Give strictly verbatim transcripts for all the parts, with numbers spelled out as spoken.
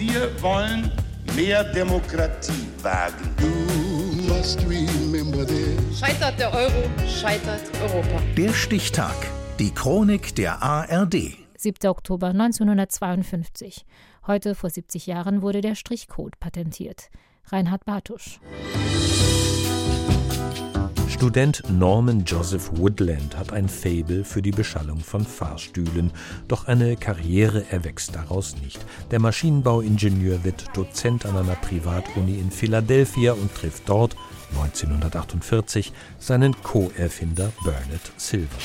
Wir wollen mehr Demokratie wagen. You must remember this. Scheitert der Euro, scheitert Europa. Der Stichtag. Die Chronik der A R D. siebter Oktober neunzehnhundertzweiundfünfzig. Heute vor siebzig Jahren wurde der Strichcode patentiert. Reinhard Bartusch. Student Norman Joseph Woodland hat ein Faible für die Beschallung von Fahrstühlen. Doch eine Karriere erwächst daraus nicht. Der Maschinenbauingenieur wird Dozent an einer Privatuni in Philadelphia und trifft dort neunzehnhundertachtundvierzig seinen Co-Erfinder Bernard Silver.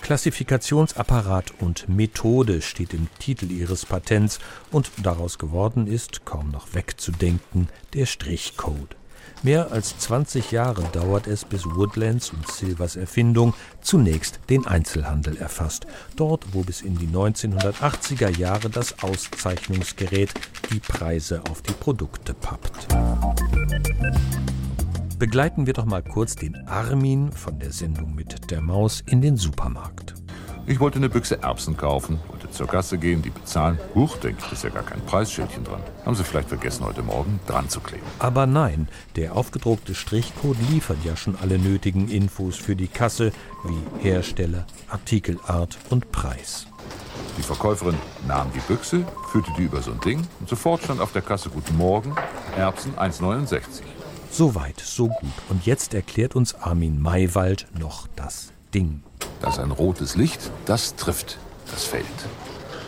Klassifikationsapparat und Methode steht im Titel ihres Patents und daraus geworden ist, kaum noch wegzudenken, der Strichcode. Mehr als zwanzig Jahre dauert es, bis Woodlands und Silvers Erfindung zunächst den Einzelhandel erfasst. Dort, wo bis in die neunzehnhundertachtziger Jahre das Auszeichnungsgerät die Preise auf die Produkte pappt. Begleiten wir doch mal kurz den Armin von der Sendung mit der Maus in den Supermarkt. Ich wollte eine Büchse Erbsen kaufen, wollte zur Kasse gehen, die bezahlen. Huch, denke ich, ist ja gar kein Preisschildchen dran. Haben Sie vielleicht vergessen, heute Morgen dran zu kleben. Aber nein, der aufgedruckte Strichcode liefert ja schon alle nötigen Infos für die Kasse, wie Hersteller, Artikelart und Preis. Die Verkäuferin nahm die Büchse, führte die über so ein Ding und sofort stand auf der Kasse: Guten Morgen, Erbsen eins neunundsechzig. So weit, so gut. Und jetzt erklärt uns Armin Maywald noch das Ding. Da ist ein rotes Licht, das trifft das Feld.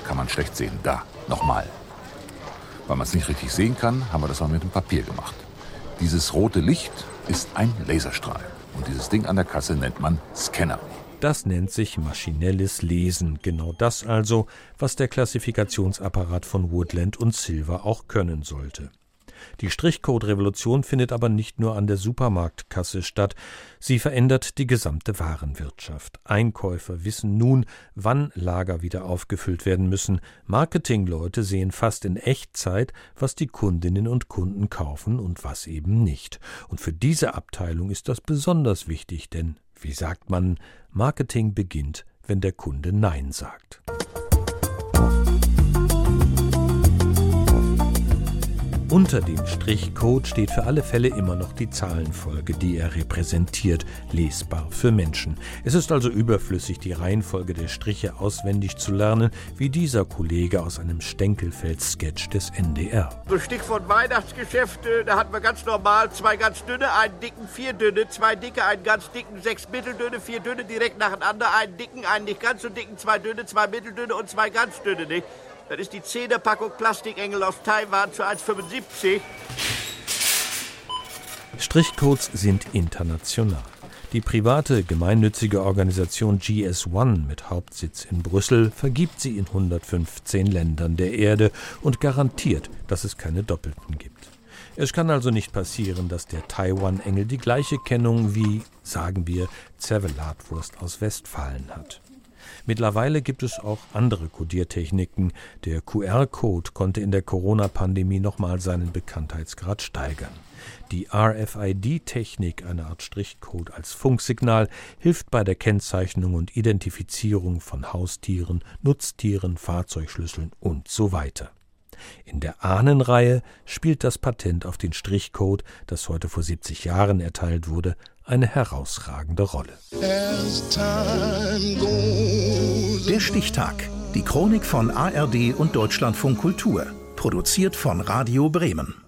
Kann man schlecht sehen. Da, nochmal. Weil man es nicht richtig sehen kann, haben wir das mal mit dem Papier gemacht. Dieses rote Licht ist ein Laserstrahl. Und dieses Ding an der Kasse nennt man Scanner. Das nennt sich maschinelles Lesen. Genau das also, was der Klassifikationsapparat von Woodland und Silver auch können sollte. Die Strichcode-Revolution findet aber nicht nur an der Supermarktkasse statt. Sie verändert die gesamte Warenwirtschaft. Einkäufer wissen nun, wann Lager wieder aufgefüllt werden müssen. Marketingleute sehen fast in Echtzeit, was die Kundinnen und Kunden kaufen und was eben nicht. Und für diese Abteilung ist das besonders wichtig, denn, wie sagt man, Marketing beginnt, wenn der Kunde Nein sagt. Unter dem Strichcode steht für alle Fälle immer noch die Zahlenfolge, die er repräsentiert, lesbar für Menschen. Es ist also überflüssig, die Reihenfolge der Striche auswendig zu lernen, wie dieser Kollege aus einem Stenkelfeld-Sketch des N D R. So Stichwort Weihnachtsgeschäfte, da hatten wir ganz normal zwei ganz dünne, einen dicken, vier dünne, zwei dicke, einen ganz dicken, sechs mitteldünne, vier dünne direkt nacheinander, einen dicken, einen nicht ganz so dicken, zwei dünne, zwei mitteldünne und zwei ganz dünne, nicht? Das ist die zehner-Packung Plastikengel aus Taiwan zu eins Komma fünfundsiebzig. Strichcodes sind international. Die private gemeinnützige Organisation G S eins mit Hauptsitz in Brüssel vergibt sie in hundertfünfzehn Ländern der Erde und garantiert, dass es keine Doppelten gibt. Es kann also nicht passieren, dass der Taiwan-Engel die gleiche Kennung wie, sagen wir, Zervelatwurst aus Westfalen hat. Mittlerweile gibt es auch andere Codiertechniken. Der Q R-Code konnte in der Corona-Pandemie nochmal seinen Bekanntheitsgrad steigern. Die R F I D-Technik, eine Art Strichcode als Funksignal, hilft bei der Kennzeichnung und Identifizierung von Haustieren, Nutztieren, Fahrzeugschlüsseln und so weiter. In der Ahnenreihe spielt das Patent auf den Strichcode, das heute vor siebzig Jahren erteilt wurde, eine herausragende Rolle. Der Stichtag, die Chronik von A R D und Deutschlandfunk Kultur, produziert von Radio Bremen.